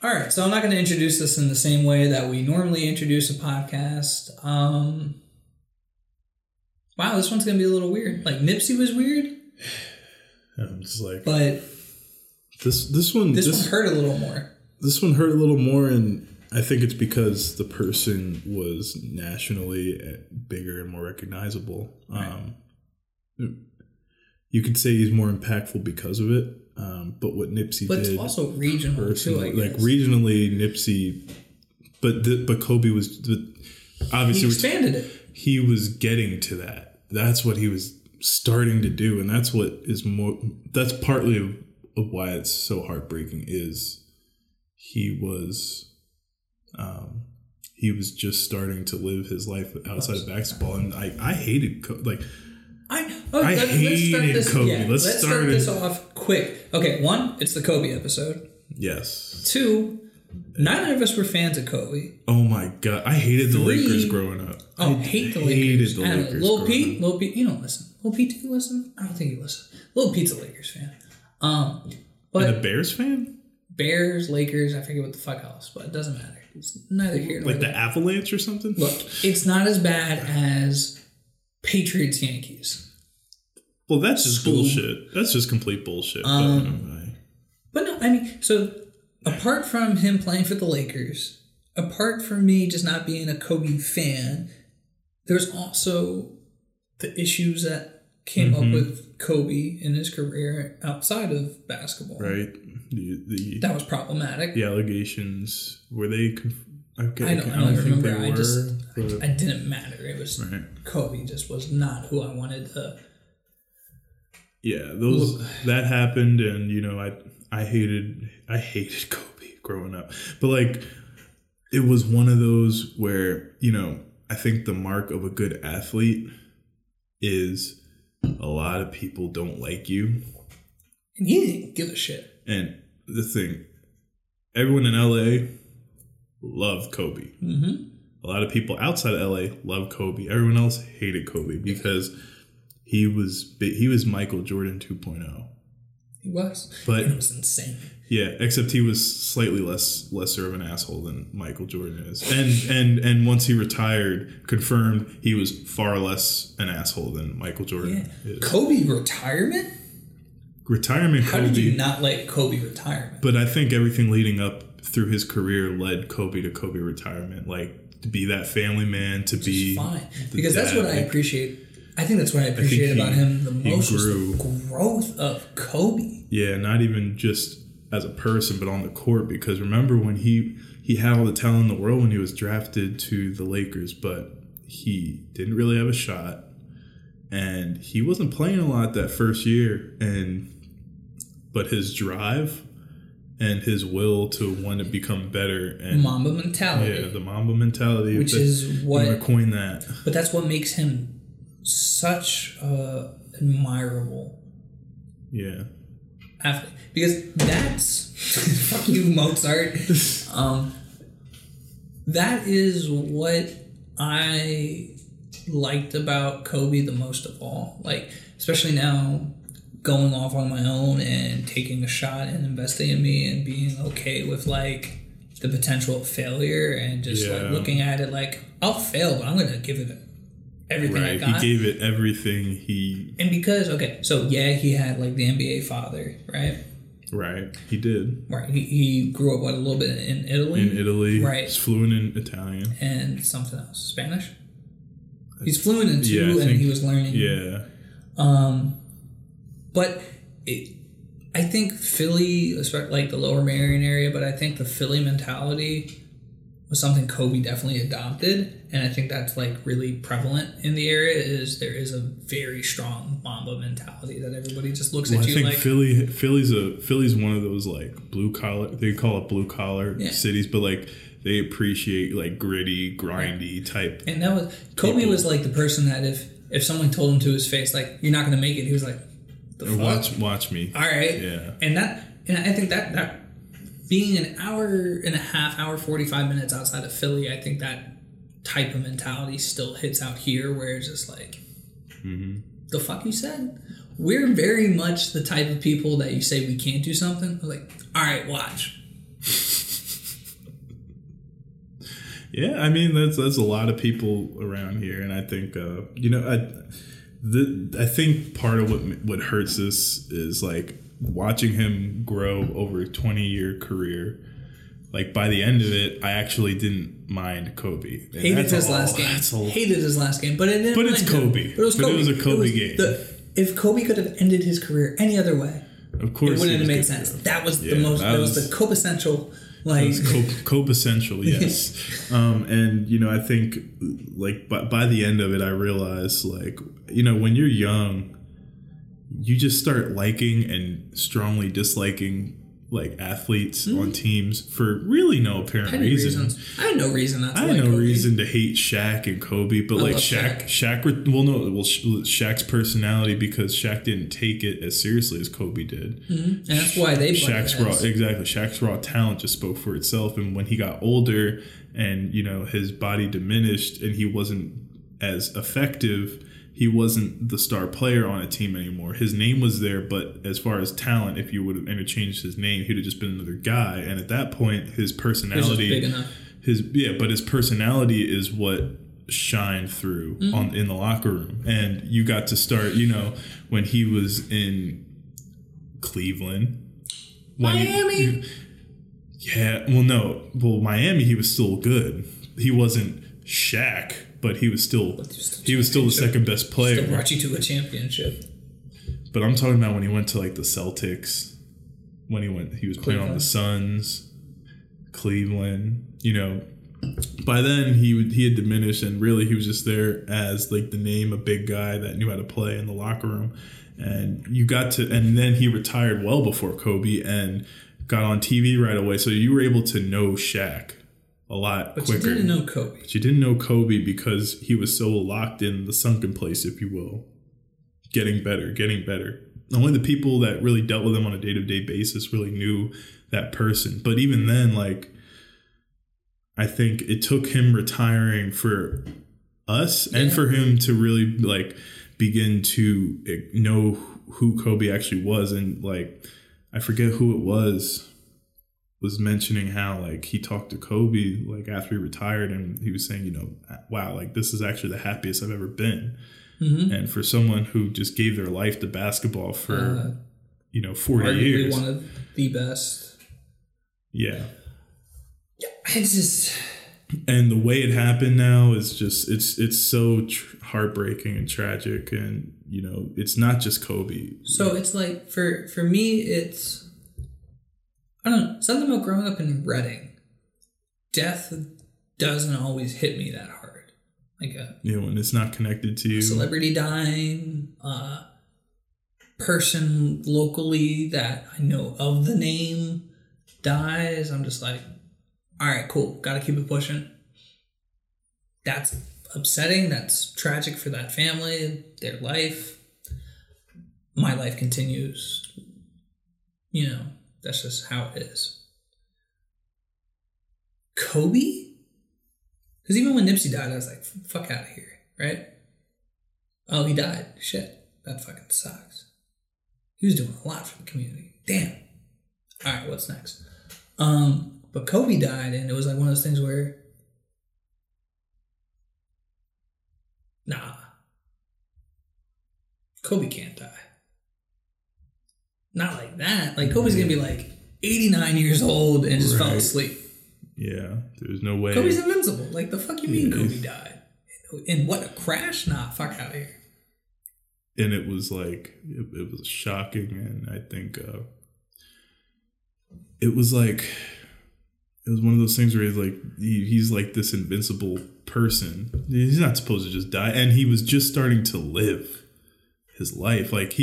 All right, so I'm not going to introduce this in the same way that we normally introduce a podcast. Wow, this one's going to be a little weird. Like, Nipsey was weird. I'm just like... But... This one hurt a little more. This one hurt a little more, and I think it's because the person was nationally bigger and more recognizable. Right. You could say he's more impactful because of it. But what Nipsey did... But it's also regional, personally, too, I guess. Like, regionally, Nipsey... But Kobe was... Obviously, he expanded it. He was getting to that. That's what he was starting to do, and that's what is more... That's partly of why it's so heartbreaking, is he was just starting to live his life outside of basketball, and I hated Kobe. Like... I hated Kobe. Yeah, let's start this off quick. Okay, one, it's the Kobe episode. Yes. Two, neither of us were fans of Kobe. Oh my God, I hated the Lakers growing up. Oh, I hated the Lakers. Lil' Pete, you don't listen. Lil' Pete, do you listen? I don't think you listen. Lil' Pete's a Lakers fan. But and a Bears fan? Bears, Lakers, I forget what the fuck else, but it doesn't matter. It's neither here nor there. Like the Avalanche or something? Look, it's not as bad as Patriots, Yankees. Well, that's just bullshit. That's just complete bullshit. But no, I mean, so apart from him playing for the Lakers, apart from me just not being a Kobe fan, there's also the issues that came up with Kobe in his career outside of basketball. Right. That was problematic. The allegations, were they... I don't remember. It didn't matter. It was right. Kobe just was not who I wanted to. Yeah, that happened, and you know, I hated Kobe growing up, but like it was one of those where, you know, I think the mark of a good athlete is a lot of people don't like you, and he didn't give a shit. And the thing, everyone in LA loved Kobe. A lot of people outside of LA loved Kobe. Everyone else hated Kobe because he was Michael Jordan 2.0. He was, but it was insane. Yeah, except he was slightly lesser of an asshole than Michael Jordan is, and once he retired, confirmed he was far less an asshole than Michael Jordan. Yeah. Is. Kobe retirement. Retirement. How Kobe, did you not like Kobe retirement? But I think everything leading up through his career led Kobe to Kobe retirement, like to be that family man, to be fine, because that's what I appreciate. I think that's what I appreciate about him the most, was the growth of Kobe. Yeah, not even just as a person, but on the court. Because remember when he had all the talent in the world when he was drafted to the Lakers, but he didn't really have a shot, and he wasn't playing a lot that first year. But his drive and his will to want to become better. And Mamba mentality. Yeah, the Mamba mentality. Which is what... I'm going to coin that. But that's what makes him such admirable... Yeah. Athlete. Because that's... Fuck you, Mozart. That is what I liked about Kobe the most of all. Like, especially now... going off on my own and taking a shot and investing in me and being okay with like the potential of failure and just like looking at it like, I'll fail, but I'm going to give it everything I got. He gave it everything he... And because, okay, so yeah, he had like the NBA father, right? Right, he did. Right, he grew up a little bit in Italy. Right. He's fluent in Italian. And something else, Spanish? He's fluent in two, and he was learning. Yeah. But I think Philly, like the Lower Merion area, but I think the Philly mentality was something Kobe definitely adopted. And I think that's like really prevalent in the area, is there is a very strong Mamba mentality that everybody just looks at you like. I think Philly's one of those like blue collar, they call it blue collar cities, but like they appreciate like gritty, grindy type. And that was, Kobe was like the person that if someone told him to his face, like, you're not going to make it, he was like, Watch me. All right. Yeah. And I think that being an hour and a half, hour 45 minutes outside of Philly, I think that type of mentality still hits out here, where it's just like, the fuck you said? We're very much the type of people that you say we can't do something. We're like, all right, watch. Yeah, I mean, that's a lot of people around here, and I think I think part of what hurts us is like watching him grow over a 20-year career. Like by the end of it, I actually didn't mind Kobe. And hated his last game, but it didn't. But it's Kobe. But it was Kobe. But it was a Kobe game. If Kobe could have ended his career any other way, of course, it wouldn't have made sense. That was the most. That was the Kobe essential. Like Kobe essential, yes. And I think like by the end of it, I realized like when you're young, you just start liking and strongly disliking like athletes on teams for really no apparent reason. I had no reason not to like Kobe. Reason to hate Shaq and Kobe, but I like Shaq's personality, because Shaq didn't take it as seriously as Kobe did. Mm-hmm. And that's why they Shaq's raw talent just spoke for itself, and when he got older and his body diminished and he wasn't as effective, he wasn't the star player on a team anymore. His name was there, but as far as talent, if you would have interchanged his name, he'd have just been another guy. And at that point, his personality, his personality is what shined through in the locker room. And you got to start, when he was in Cleveland, Miami. Miami, he was still good. He wasn't Shaq. But he was still the second best player. Still brought you to a championship. But I'm talking about when he went to like the Celtics, he was playing on the Suns, Cleveland. By then he had diminished, and really he was just there as like the name, a big guy that knew how to play in the locker room, and then he retired well before Kobe and got on TV right away. So you were able to know Shaq a lot quicker. But you didn't know Kobe. But you didn't know Kobe because he was so locked in the sunken place, if you will. Getting better. Only the people that really dealt with him on a day-to-day basis really knew that person. But even then, like, I think it took him retiring for us and for him to really, like, begin to know who Kobe actually was. And, like, I forget who it was mentioning how like he talked to Kobe like after he retired, and he was saying, wow, like this is actually the happiest I've ever been. Mm-hmm. And for someone who just gave their life to basketball for 40 years, one of the best. Yeah. It's just, and the way it happened now is just it's so heartbreaking and tragic, and it's not just Kobe. So it's like for me it's. I don't know, something about growing up in Reading. Death doesn't always hit me that hard. Like when it's not connected to you. Celebrity dying, person locally that I know of the name dies. I'm just like, all right, cool, gotta keep it pushing. That's upsetting. That's tragic for that family, their life. My life continues. That's just how it is. Kobe? Because even when Nipsey died, I was like, fuck out of here, right? Oh, he died. Shit. That fucking sucks. He was doing a lot for the community. Damn. All right, what's next? But Kobe died, and it was like one of those things where... Nah. Kobe can't die. Not like that. Like Kobe's gonna be like 89 years old and just fell asleep. Yeah, there's no way. Kobe's invincible. Like the fuck you mean Kobe died? And what, a crash? Nah, fuck out of here. And it was like it was shocking, and I think it was one of those things where he's like he's like this invincible person. He's not supposed to just die, and he was just starting to live his life. Like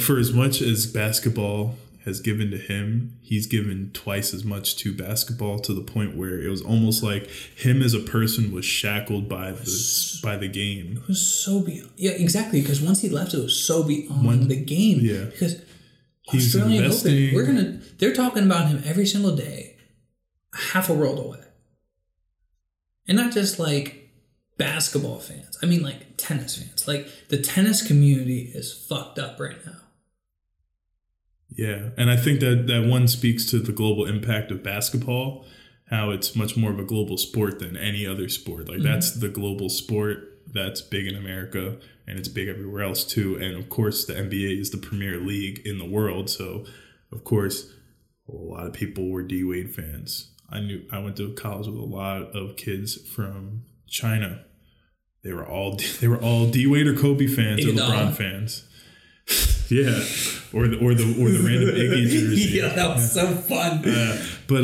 for as much as basketball has given to him, he's given twice as much to basketball, to the point where it was almost like him as a person was shackled by the game. It was so beyond. Yeah, exactly. Because once he left, it was so beyond the game. Yeah. Because Australian Open, they're talking about him every single day, half a world away. And not just like basketball fans. I mean, like tennis fans. Like the tennis community is fucked up right now. Yeah, and I think that one speaks to the global impact of basketball how it's much more of a global sport than any other sport. Like, mm-hmm. that's the global sport that's big in America, and it's big everywhere else too. And of course, the NBA is the premier league in the world. So, of course, a lot of people were D Wade fans. I went to college with a lot of kids from China. They were all D Wade or Kobe fans or LeBron fans. Yeah, or the random Iggy jersey. Yeah, that was so fun. But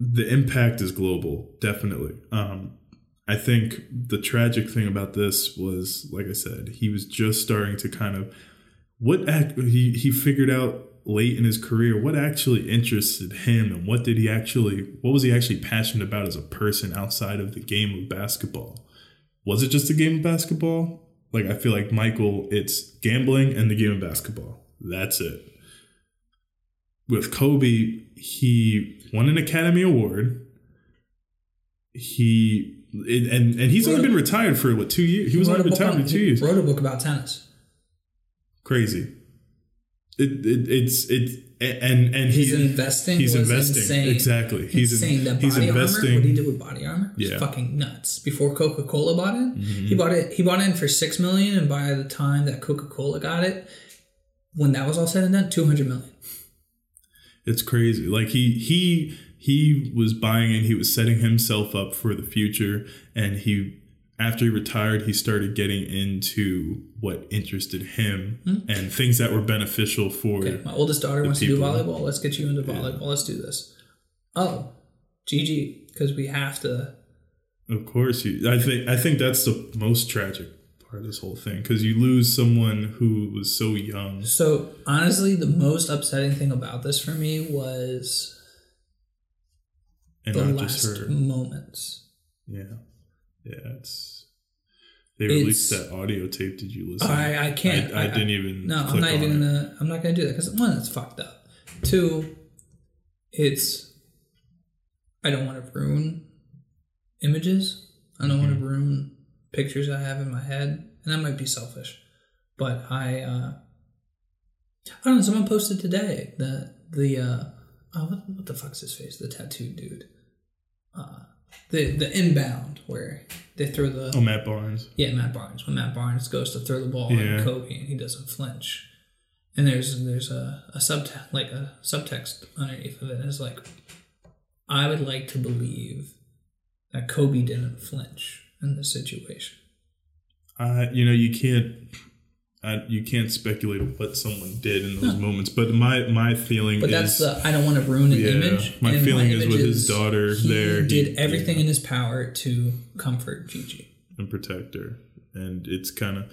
the impact is global, definitely. I think the tragic thing about this was, like I said, he was just starting to kind of he figured out late in his career what actually interested him and what was he actually passionate about as a person outside of the game of basketball. Was it just the game of basketball? Like, I feel like Michael, it's gambling and the game of basketball. That's it. With Kobe, he won an Academy Award. He's only been retired for, 2 years? He was only retired for 2 years. He wrote a book about tennis. Crazy. His investing was insane. Exactly. He's investing. What he did with body armor was fucking nuts. Before Coca-Cola bought it, mm-hmm. he bought in for $6 million, and by the time that Coca-Cola got it, when that was all said and done, $200 million. It's crazy. Like, he was buying in, he was setting himself up for the future, and after he retired, he started getting into what interested him, mm-hmm. and things that were beneficial for. Okay, my oldest daughter wants people to do volleyball. Let's get you into volleyball. Yeah. Let's do this. Oh, GG, because we have to. Of course, I think that's the most tragic part of this whole thing, because you lose someone who was so young. So honestly, the most upsetting thing about this for me was the last moments. Yeah. Yeah, they released that audio tape. Did you listen? I can't. I didn't even. No, I'm not even gonna. I'm not gonna do that, because one, it's fucked up. Two, I don't want to ruin images. I don't want to ruin pictures I have in my head, and I might be selfish, but I don't know. Someone posted today that what the fuck's his face? The tattooed dude. The inbound where they throw the... Oh, Matt Barnes. Yeah, Matt Barnes. When Matt Barnes goes to throw the ball at Kobe and he doesn't flinch. And there's a subtext, like a subtext underneath of it. It's like, I would like to believe that Kobe didn't flinch in this situation. You can't speculate what someone did in those moments, but my feeling is... But that's I don't want to ruin an image. My feeling is with his daughter there. He did everything in his power to comfort Gigi. And protect her. And it's kind of...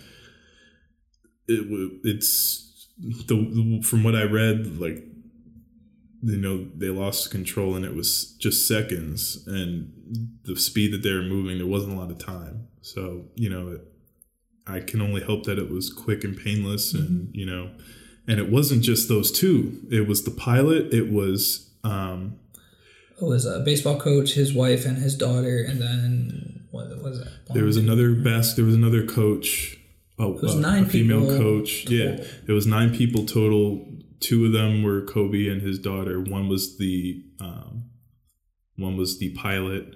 From what I read, like, they lost control and it was just seconds. And the speed that they were moving, there wasn't a lot of time. So, I can only hope that it was quick and painless, and, and it wasn't just those two. It was the pilot. It was... it was a baseball coach, his wife, and his daughter, and then what was it? There was another coach. Oh, it was nine people. Female coach. Total. Yeah, there was 9 people total. 2 of them were Kobe and his daughter. One was the pilot,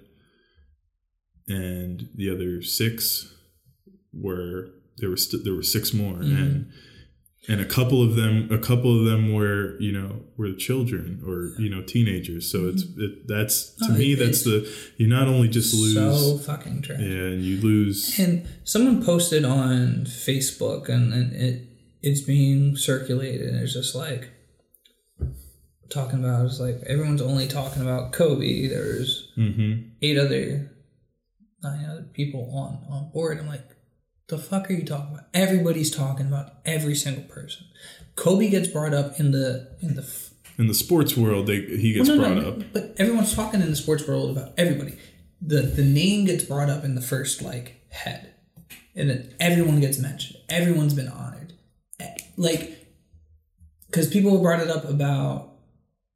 and the other 6... there were 6 more, mm-hmm. and a couple of them were children or teenagers. So mm-hmm. You not only just lose, so fucking tragic. Yeah, and you lose. And someone posted on Facebook, and it's being circulated, and it's just like talking about, it's like everyone's only talking about Kobe. There's 9 other people on board. I'm like, the fuck are you talking about? Everybody's talking about every single person. Kobe gets brought up in the sports world. He gets brought up, but everyone's talking in the sports world about everybody. The name gets brought up in the first head, and then everyone gets mentioned. Everyone's been honored, because people brought it up about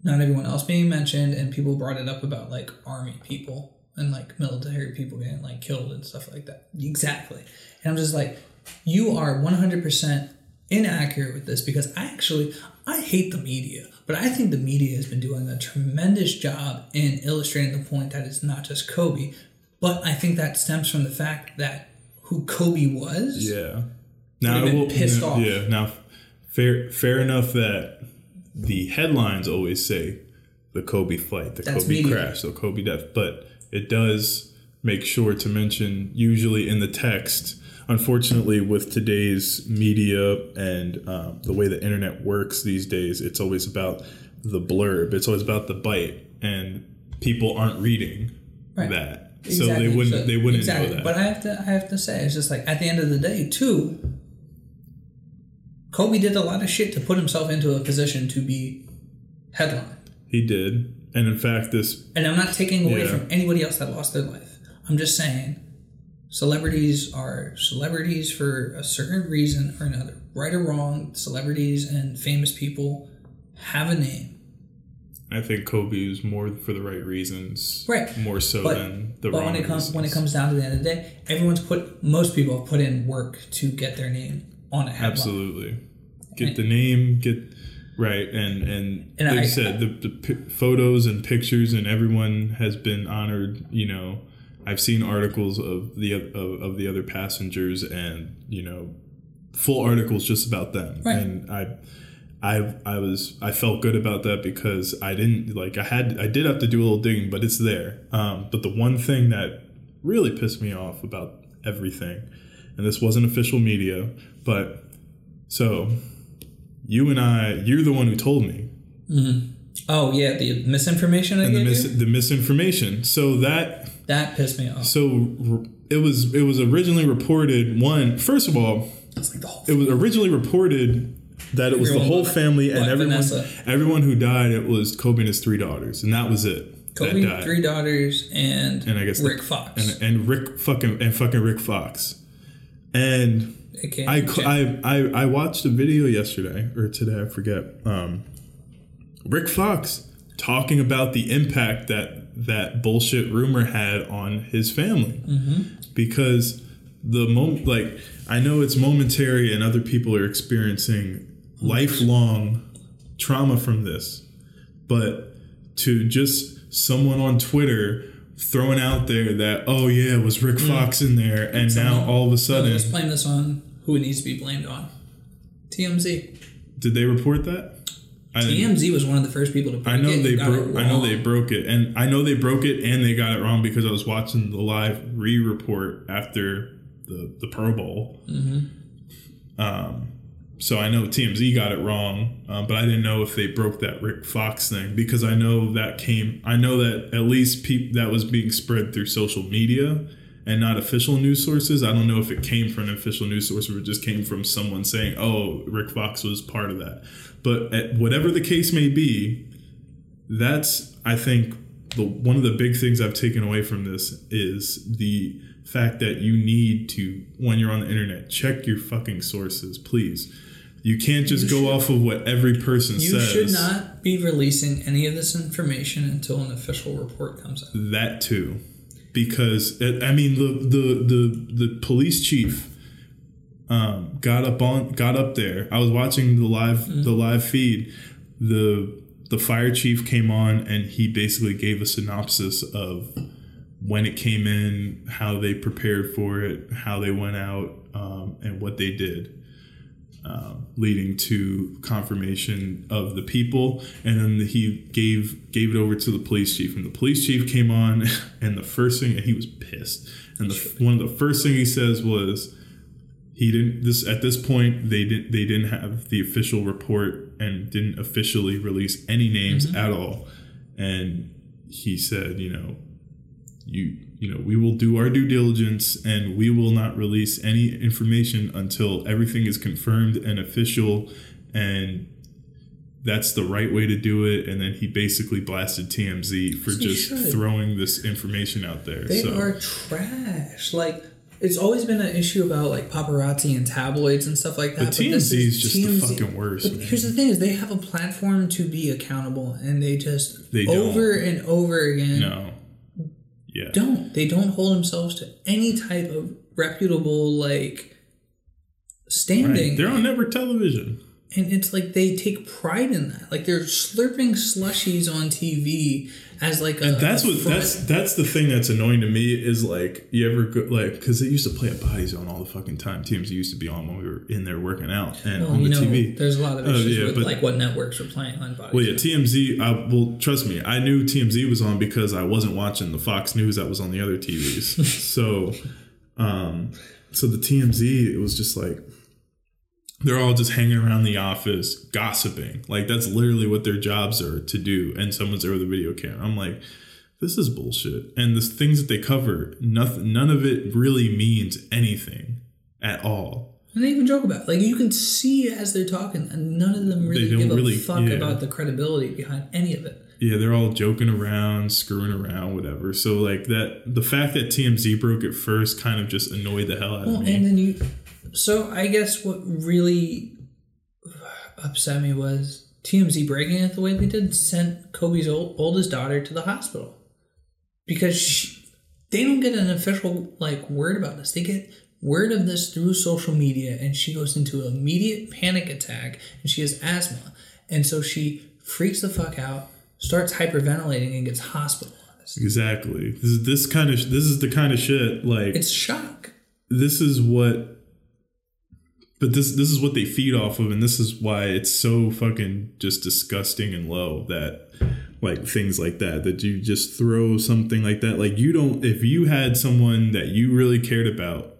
not everyone else being mentioned, and people brought it up about army people. And military people getting killed and stuff like that. Exactly. And I'm just like, you are 100% inaccurate with this because I hate the media, but I think the media has been doing a tremendous job in illustrating the point that it's not just Kobe, but I think that stems from the fact that who Kobe was. Yeah. Now been pissed off. Yeah. Now, fair enough that the headlines always say the Kobe fight, the Kobe crash, the Kobe death, but it does make sure to mention usually in the text. Unfortunately, with today's media and the way the internet works these days, it's always about the blurb. It's always about the bite, and people aren't reading that, exactly. So they wouldn't know that. But I have to say, it's just like at the end of the day, too. Kobe did a lot of shit to put himself into a position to be headlined. He did, and in fact, this. And I'm not taking away from anybody else that lost their life. I'm just saying. Celebrities are celebrities for a certain reason or another. Right or wrong, celebrities and famous people have a name. I think Kobe was more for the right reasons. Right. More so than the wrong reasons. But when it comes down to the end of the day, most people have put in work to get their name on a headline. Absolutely. Get the name, right. And like I said, the photos and pictures and everyone has been honored, you know. I've seen articles of the other passengers and, you know, full articles just about them. Right. And I felt good about that because I did have to do a little digging, but it's there. But the one thing that really pissed me off about everything, and this wasn't official media, but so you're the one who told me. Mm-hmm. Oh yeah, the misinformation the misinformation. So that pissed me off. So it was originally reported. First of all, it was originally reported that it was the whole family and everyone who died. It was Kobe and his three daughters, and that was it. Kobe, three daughters, and I guess Rick Fox and Rick Rick Fox. And I watched a video yesterday or today, I forget. Rick Fox talking about the impact that bullshit rumor had on his family, mm-hmm. because the moment, like, I know it's momentary and other people are experiencing lifelong trauma from this, but to just someone on Twitter throwing out there that, oh yeah, it was Rick Fox in there, and now all of a sudden, let's blame this on who it needs to be blamed on. TMZ. Did they report that? TMZ was one of the first people to. I know they broke it, and I know they broke it, and they got it wrong because I was watching the live re-report after the Pro Bowl. Mm-hmm. So I know TMZ got it wrong, but I didn't know if they broke that Rick Fox thing because I know that came. I know that at least that was being spread through social media and not official news sources. I don't know if it came from an official news source or it just came from someone saying, oh, Rick Fox was part of that. But whatever the case may be, that's, I think, one of the big things I've taken away from this is the fact that you need to, when you're on the internet, check your fucking sources, please. You can't just go off of what every person says. You should not be releasing any of this information until an official report comes out. That too. Because, I mean, the police chief got up there. I was watching the live feed. The fire chief came on and he basically gave a synopsis of when it came in, how they prepared for it, how they went out, and what they did, leading to confirmation of the people. And then he gave it over to the police chief, and the police chief came on, and the first thing, and he was pissed. And one of the first thing he says was, at this point, they didn't have the official report and didn't officially release any names mm-hmm. at all. And he said, you know, we will do our due diligence and we will not release any information until everything is confirmed and official, and that's the right way to do it. And then he basically blasted TMZ for just throwing this information out there. They are trash. Like, it's always been an issue about like paparazzi and tabloids and stuff like that. But TMZ is just the fucking worst. But here's the thing: is they have a platform to be accountable, and they over and over again. No. Yeah. They don't hold themselves to any type of reputable, like, standing. Right. They're on network television. And it's like they take pride in that. Like they're slurping slushies on TV as like a. And that's what front. That's the thing that's annoying to me is like you ever go like because they used to play at Body Zone all the fucking time. TMZ used to be on when we were in there working out and well, on the TV. There's a lot of issues with like what networks were playing on Body Zone. Well, yeah, TMZ. Well, trust me, I knew TMZ was on because I wasn't watching the Fox News that was on the other TVs. So the TMZ, it was just like. They're all just hanging around the office gossiping. Like, that's literally what their jobs are to do. And someone's there with a video camera. I'm like, this is bullshit. And the things that they cover, nothing, none of it really means anything at all. And they even joke about it. Like, you can see as they're talking, and none of them really give a fuck about the credibility behind any of it. Yeah, they're all joking around, screwing around, whatever. So, like, that the fact that TMZ broke it first kind of just annoyed the hell out of me. And then you... So I guess what really upset me was TMZ breaking it the way they did sent Kobe's oldest daughter to the hospital because they don't get an official like word about this. They get word of this through social media, and she goes into an immediate panic attack, and she has asthma, and so she freaks the fuck out, starts hyperventilating, and gets hospitalized. Exactly. This is the kind of shit like it's shock. This is what. But this is what they feed off of, and this is why it's so fucking just disgusting and low that, like, things like that you just throw something like that. Like, you don't, if you had someone that you really cared about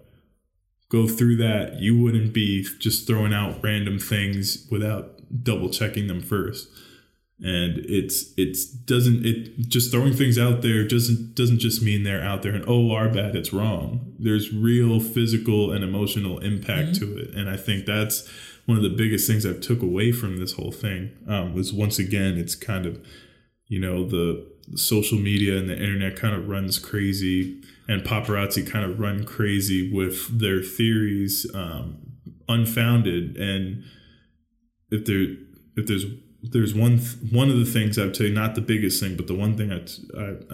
go through that, you wouldn't be just throwing out random things without double checking them first. And just throwing things out there doesn't just mean they're out there and oh our bad it's wrong. There's real physical and emotional impact to it, and I think that's one of the biggest things I've took away from this whole thing was once again it's kind of the social media and the internet kind of runs crazy and paparazzi kind of run crazy with their theories unfounded, and there's one of the things I've taken, not the biggest thing, but the one thing I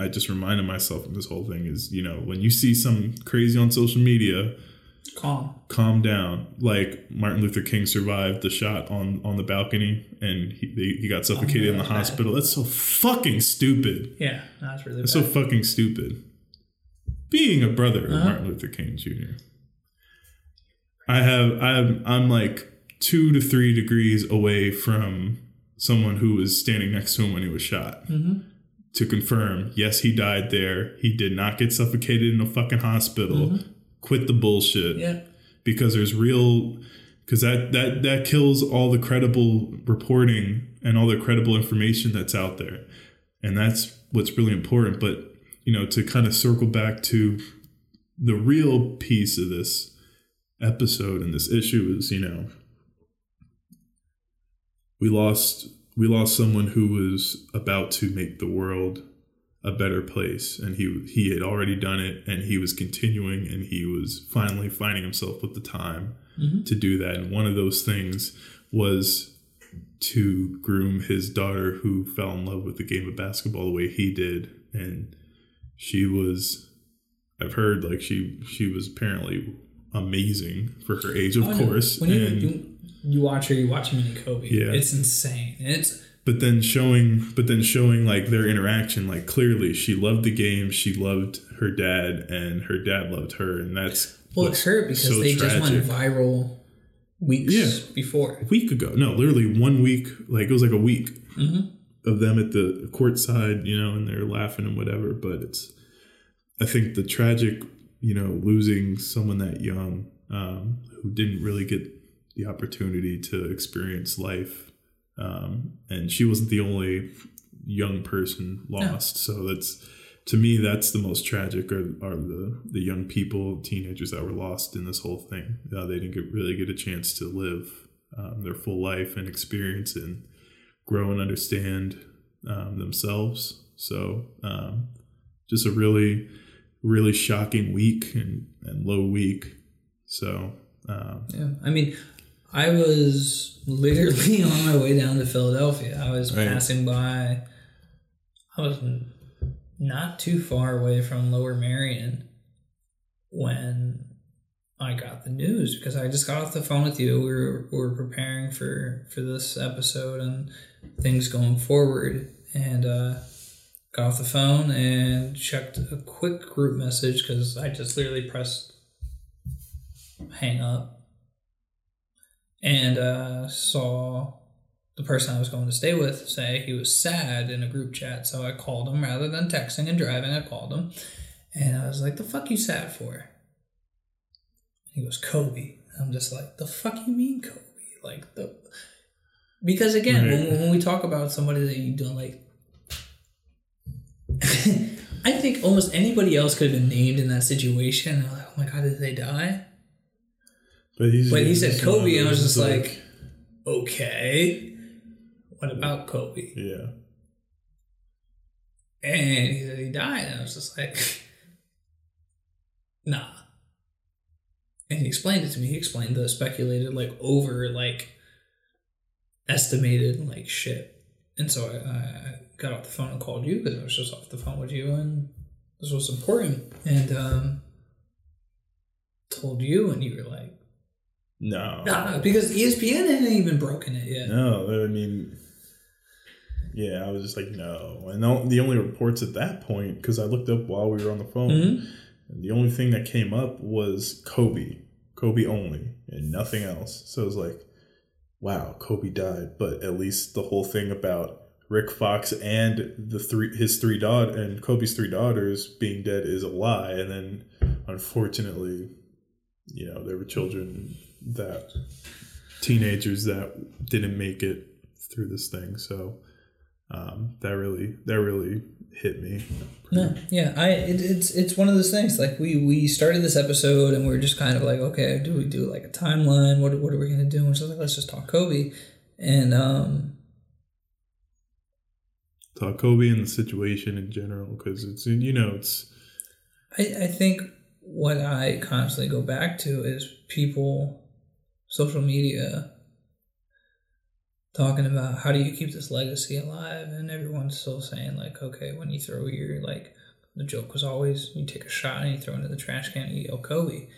just reminded myself of this whole thing is, when you see some crazy on social media, calm down. Like Martin Luther King survived the shot on the balcony and he got suffocated in the hospital. Bad. That's so fucking stupid. Yeah, that's really That's bad. So fucking stupid. Being a brother of Martin Luther King Jr. I'm like 2 to 3 degrees away from someone who was standing next to him when he was shot to confirm, yes, he died there. He did not get suffocated in a fucking hospital. Quit the bullshit. Yeah. Because there's real, because that kills all the credible reporting and all the credible information that's out there. And that's what's really important. But, to kind of circle back to the real piece of this episode and this issue is, We lost someone who was about to make the world a better place, and he had already done it, and he was continuing, and he was finally finding himself with the time to do that. And one of those things was to groom his daughter, who fell in love with the game of basketball the way he did, and she was, I've heard, like she was apparently amazing for her age, of course. You watch him in Kobe. Yeah. It's insane. But then showing like their interaction, like clearly she loved the game, she loved her dad, and her dad loved her, and that's it hurt because so they tragic. Just went viral weeks before. A week ago. No, literally 1 week, like it was like a week of them at the court side, and they're laughing and whatever, but I think the tragic, losing someone that young, who didn't really get the opportunity to experience life. And she wasn't the only young person lost. No. So that's the most tragic are the young people, teenagers that were lost in this whole thing. They didn't really get a chance to live their full life and experience and grow and understand themselves. So just a really, really shocking week and low week. So I was literally on my way down to Philadelphia. I was passing by. I was not too far away from Lower Merion when I got the news because I just got off the phone with you. We were preparing for this episode and things going forward, and got off the phone and checked a quick group message because I just literally pressed hang up and saw the person I was going to stay with say he was sad in a group chat. So I called him rather than texting and driving. I called him and I was like, "The fuck you sad for?" He goes, "Kobe." I'm just like, the fuck you mean Kobe? Like the, because again, right. when we talk about somebody that you don't like, I think almost anybody else could have been named in that situation. I'm like, oh my God, did they die? But he said Kobe, and I was just like, okay, what about Kobe? Yeah. And he said he died, and I was just like, nah. And he explained it to me. He explained the speculated, like, over, like, estimated, like, shit. And so I got off the phone and called you because I was just off the phone with you, and this was important. And told you, and you were like, no. Nah, because ESPN hadn't even broken it yet. No, I mean, yeah, I was just like, no. And the only reports at that point, because I looked up while we were on the phone, and the only thing that came up was Kobe only, and nothing else. So it was like, wow, Kobe died, but at least the whole thing about Rick Fox and Kobe's three daughters being dead is a lie. And then, unfortunately, you know, there were teenagers that didn't make it through this thing. So that really hit me. No, yeah, it's one of those things. Like we started this episode and we were just kind of like, okay, do we do like a timeline? What are we gonna do? And so like, let's just talk Kobe, and talk Kobe and the situation in general, because it's, you know, it's. I think what I constantly go back to is people, social media, talking about how do you keep this legacy alive, and everyone's still saying like, okay, when you throw your, like, the joke was always you take a shot and you throw it into the trash can and you yell Kobe.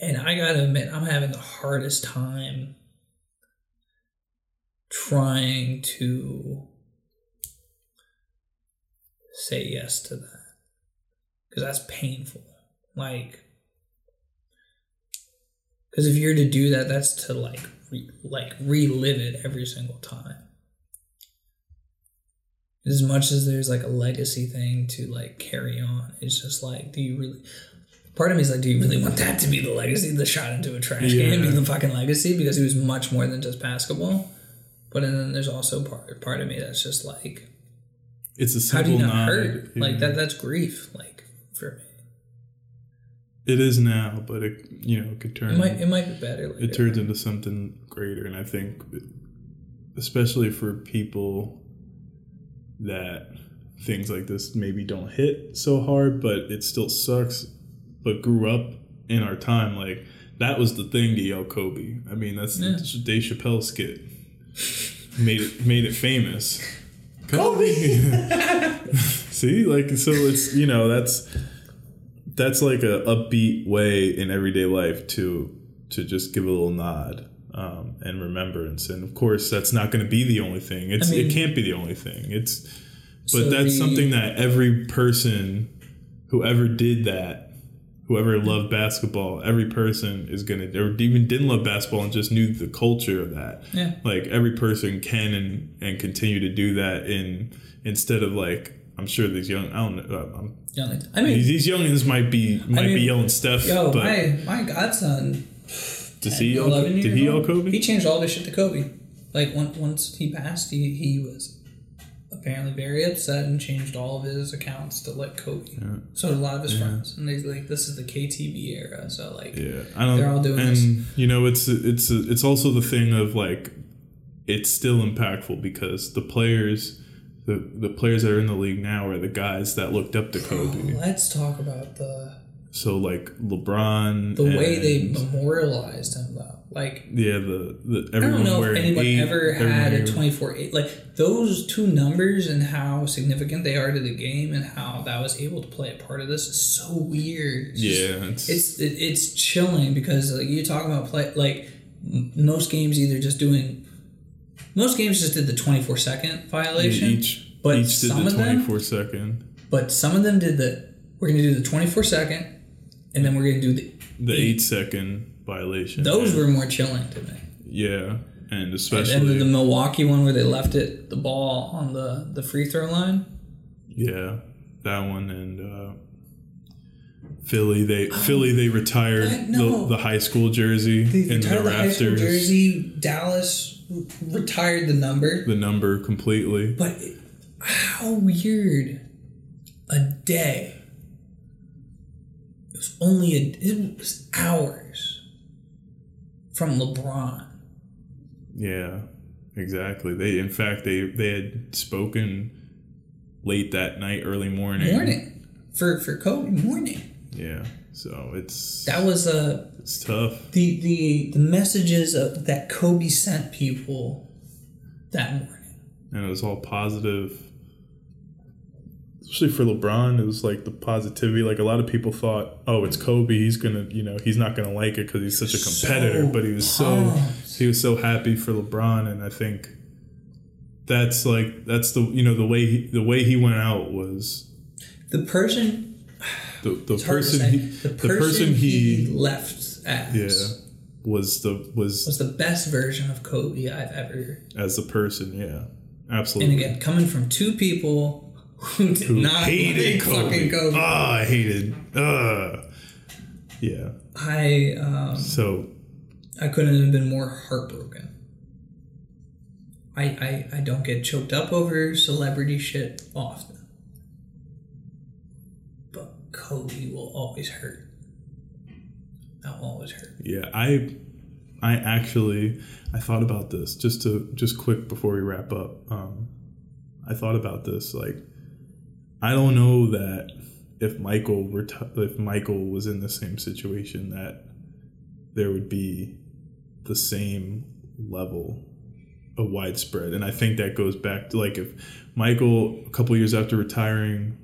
And I gotta admit, I'm having the hardest time trying to say yes to that because that's painful. Like, because if you're to do that, that's to like relive it every single time. As much as there's like a legacy thing to like carry on, it's just like, do you really? Part of me is like, do you really want that to be the legacy? The shot into a trash can be the fucking legacy, because it was much more than just basketball. But then there's also part of me that's just like, it's a simple, how do you not hurt? Yeah. Like that's grief, like, for me. It is now, but it, you know, it could turn. It might be better later. It turns into something greater, and I think, especially for people that things like this maybe don't hit so hard, but it still sucks, but grew up in our time, like, that was the thing to yell Kobe. I mean, that's the Dave Chappelle skit. made it famous. Kobe! See? Like, so it's, you know, that's like a upbeat way in everyday life to just give a little nod and remembrance. And of course, that's not going to be the only thing. It's, I mean, it can't be the only thing. It's, but so that's something that every person, whoever did that, whoever loved basketball, every person is going to, or even didn't love basketball and just knew the culture of that. Yeah. Like every person can and continue to do that instead of like, I'm sure these young, I don't know. I mean, these youngins might be yelling Steph. Yo, but my godson. Did he yell Kobe? He changed all this shit to Kobe. Like once he passed, he was apparently very upset and changed all of his accounts to like Kobe. Yeah. So did a lot of his friends, and they like, this is the KTB era. So like, they're all doing this. And you know, it's also the thing of like, it's still impactful because the players. The players that are in the league now are the guys that looked up to Kobe. Let's talk about the So, like, LeBron... The way they memorialized him, though. Like... Yeah, the everyone I don't know if anyone ever had a 24-8. Like, those two numbers and how significant they are to the game and how that was able to play a part of this is so weird. It's yeah. Just, it's chilling because, like, you talk about play... Like, most games either just doing... Most games just did the 24-second violation. Yeah, each did the 24-second. But some of them did the... We're going to do the 24-second... And then we're going to do the 8-second violation. Those were more chilling to me. Yeah, and especially... And then the Milwaukee one where they left it, the ball on the free throw line. Yeah, that one and Philly, they retired the high school jersey in the Raptors. The high school jersey, Dallas retired the number. The number completely. But how weird a day... It was it was hours from LeBron. Yeah, exactly. In fact they had spoken late that night, early morning. For Kobe morning. Yeah. So it's tough. The messages that Kobe sent people that morning. And it was all positive. Especially for LeBron, it was like the positivity. Like a lot of people thought, "Oh, it's Kobe. He's gonna, he's not gonna like it because he's such a competitor." But he was so happy for LeBron, and I think that's the way he went out was the person he left as was the best version of Kobe I've ever as a person. Yeah, absolutely. And again, coming from two people. Who hated fucking Kobe. I hated. Yeah. I couldn't have been more heartbroken. I don't get choked up over celebrity shit often, but Kobe will always hurt. That'll always hurt. Yeah, I thought about this just quick before we wrap up. I thought about this like. I don't know that if Michael was in the same situation that there would be the same level of widespread. And I think that goes back to like if Michael, a couple years after retiring,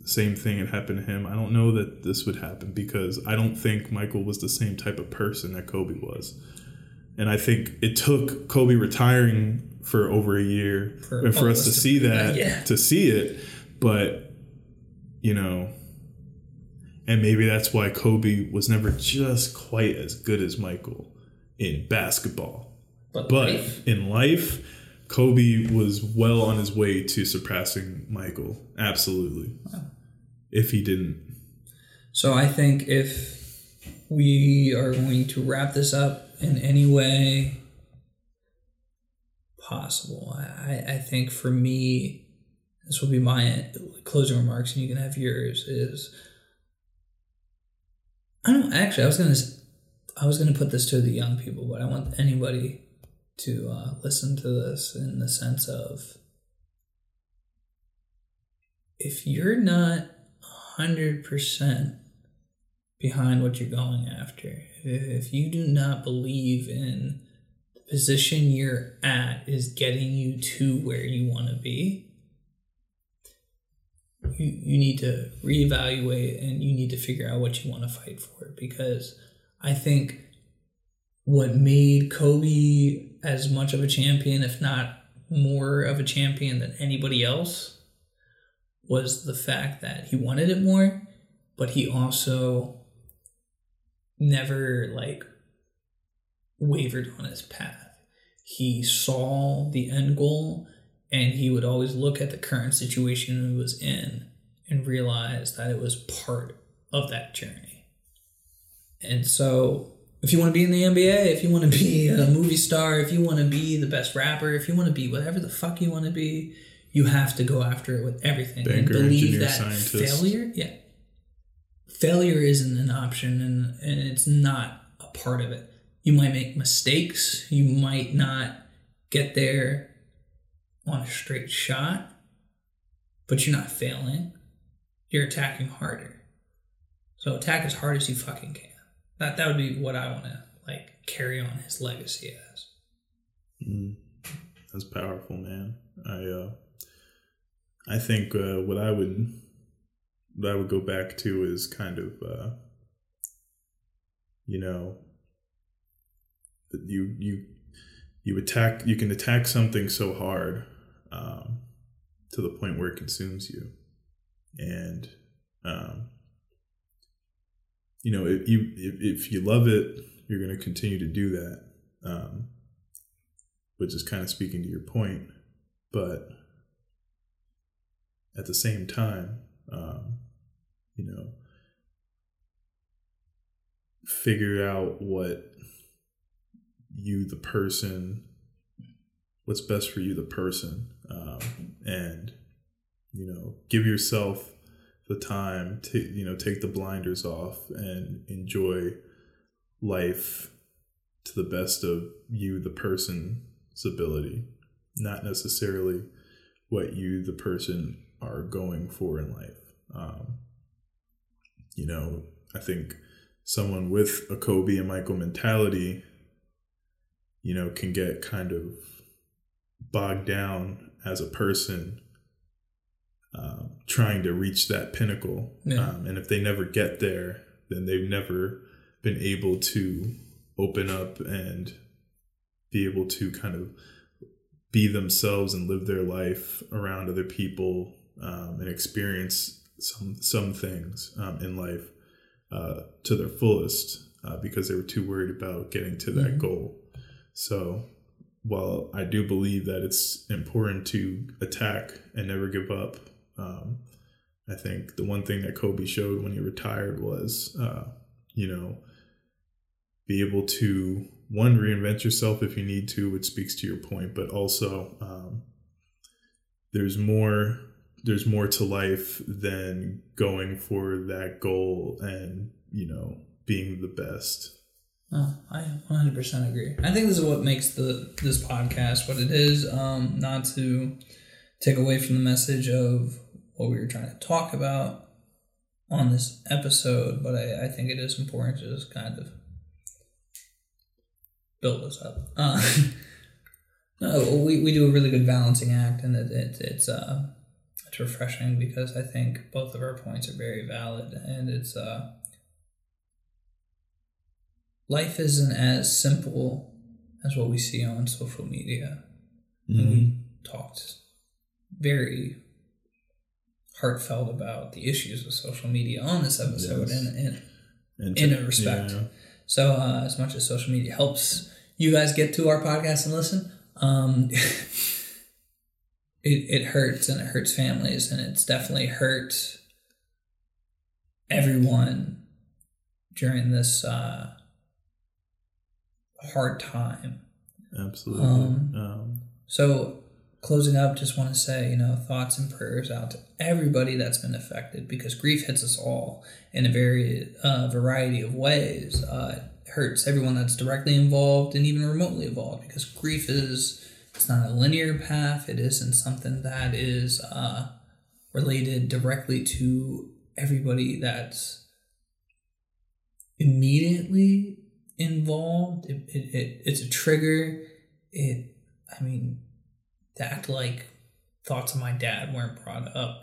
the same thing had happened to him. I don't know that this would happen because I don't think Michael was the same type of person that Kobe was. And I think it took Kobe retiring for over a year for us to see that, to see it. But, and maybe that's why Kobe was never just quite as good as Michael in basketball. But in life, Kobe was well on his way to surpassing Michael. Absolutely. Wow. If he didn't. So I think if we are going to wrap this up in any way possible, I think for me... This will be my closing remarks, and you can have yours. I was gonna put this to the young people, but I want anybody to listen to this in the sense of if you're not 100% behind what you're going after, if you do not believe in the position you're at is getting you to where you want to be. You need to reevaluate and you need to figure out what you want to fight for, because I think what made Kobe as much of a champion, if not more of a champion than anybody else, was the fact that he wanted it more, but he also never wavered on his path. He saw the end goal. And he would always look at the current situation he was in and realize that it was part of that journey. And so if you want to be in the NBA, if you want to be a movie star, if you want to be the best rapper, if you want to be whatever the fuck you want to be, you have to go after it with everything. Banker, and believe that scientist. Failure isn't an option and it's not a part of it. You might make mistakes. You might not get there on a straight shot, but you're not failing. You're attacking harder. So attack as hard as you fucking can. That would be what I want to carry on his legacy as. Mm. That's powerful, man. I think what I would go back to is kind of you can attack something so hard to the point where it consumes you, and if you love it, you're going to continue to do that, which is kind of speaking to your point. But at the same time, figure out what's best for you, the person, and, give yourself the time to, take the blinders off and enjoy life to the best of you, the person's ability, not necessarily what you, the person, are going for in life. I think someone with a Kobe and Michael mentality, can get kind of bogged down as a person trying to reach that pinnacle. Yeah. And if they never get there, then they've never been able to open up and be able to kind of be themselves and live their life around other people, and experience some things in life to their fullest, because they were too worried about getting to that goal. So while I do believe that it's important to attack and never give up, I think the one thing that Kobe showed when he retired was, be able to, one, reinvent yourself if you need to, which speaks to your point, but also there's more to life than going for that goal and, being the best. Oh, I 100% agree. I think this is what makes this podcast what it is, not to take away from the message of what we were trying to talk about on this episode, but I think it is important to just kind of build us up. No, we do a really good balancing act, and it's refreshing, because I think both of our points are very valid, and it's... life isn't as simple as what we see on social media. Mm-hmm. We talked very heartfelt about the issues of social media on this episode, yes, in a respect. Yeah. So as much as social media helps you guys get to our podcast and listen, it hurts, and it hurts families, and it's definitely hurt everyone during this hard time. Absolutely. So closing up, just want to say, thoughts and prayers out to everybody that's been affected, because grief hits us all in a very variety of ways. It hurts everyone that's directly involved and even remotely involved, because grief it's not a linear path. It isn't something that is related directly to everybody that's immediately involved. It's a trigger. To act like thoughts of my dad weren't brought up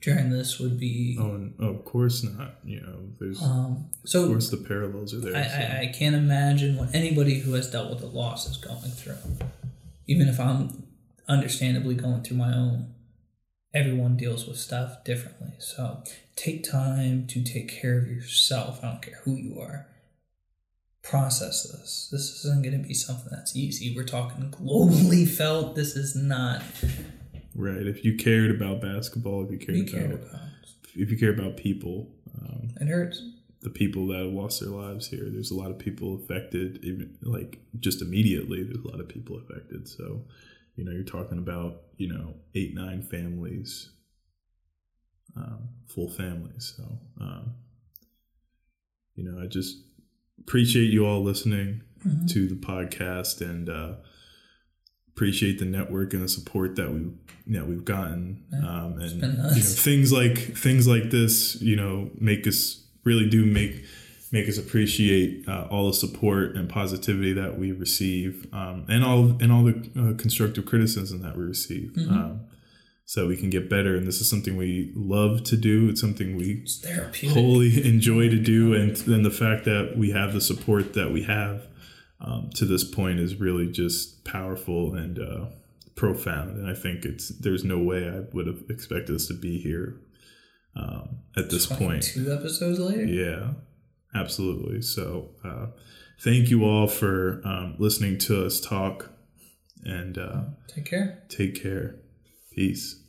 during this would be... Oh, of course not. There's of course the parallels are there. I can't imagine what anybody who has dealt with the loss is going through. Even if I'm understandably going through my own, everyone deals with stuff differently. So take time to take care of yourself. I don't care who you are. Process this. This isn't going to be something that's easy. We're talking globally felt. This is not right. If you cared about basketball, if you care about people, it hurts. The people that have lost their lives here. There's a lot of people affected. Even just immediately, there's a lot of people affected. So, you're talking about 8-9 families, full families. So, I just appreciate you all listening to the podcast, and appreciate the network and the support that we've gotten. And things like this, make us really do make us appreciate all the support and positivity that we receive, and all the constructive criticism that we receive, mm-hmm. So we can get better. And this is something we love to do. It's something we wholly enjoy to do. And then the fact that we have the support that we have to this point is really just powerful and profound. And I think there's no way I would have expected us to be here at this point. 2 episodes later? Yeah. Absolutely. So thank you all for listening to us talk, and take care. Peace.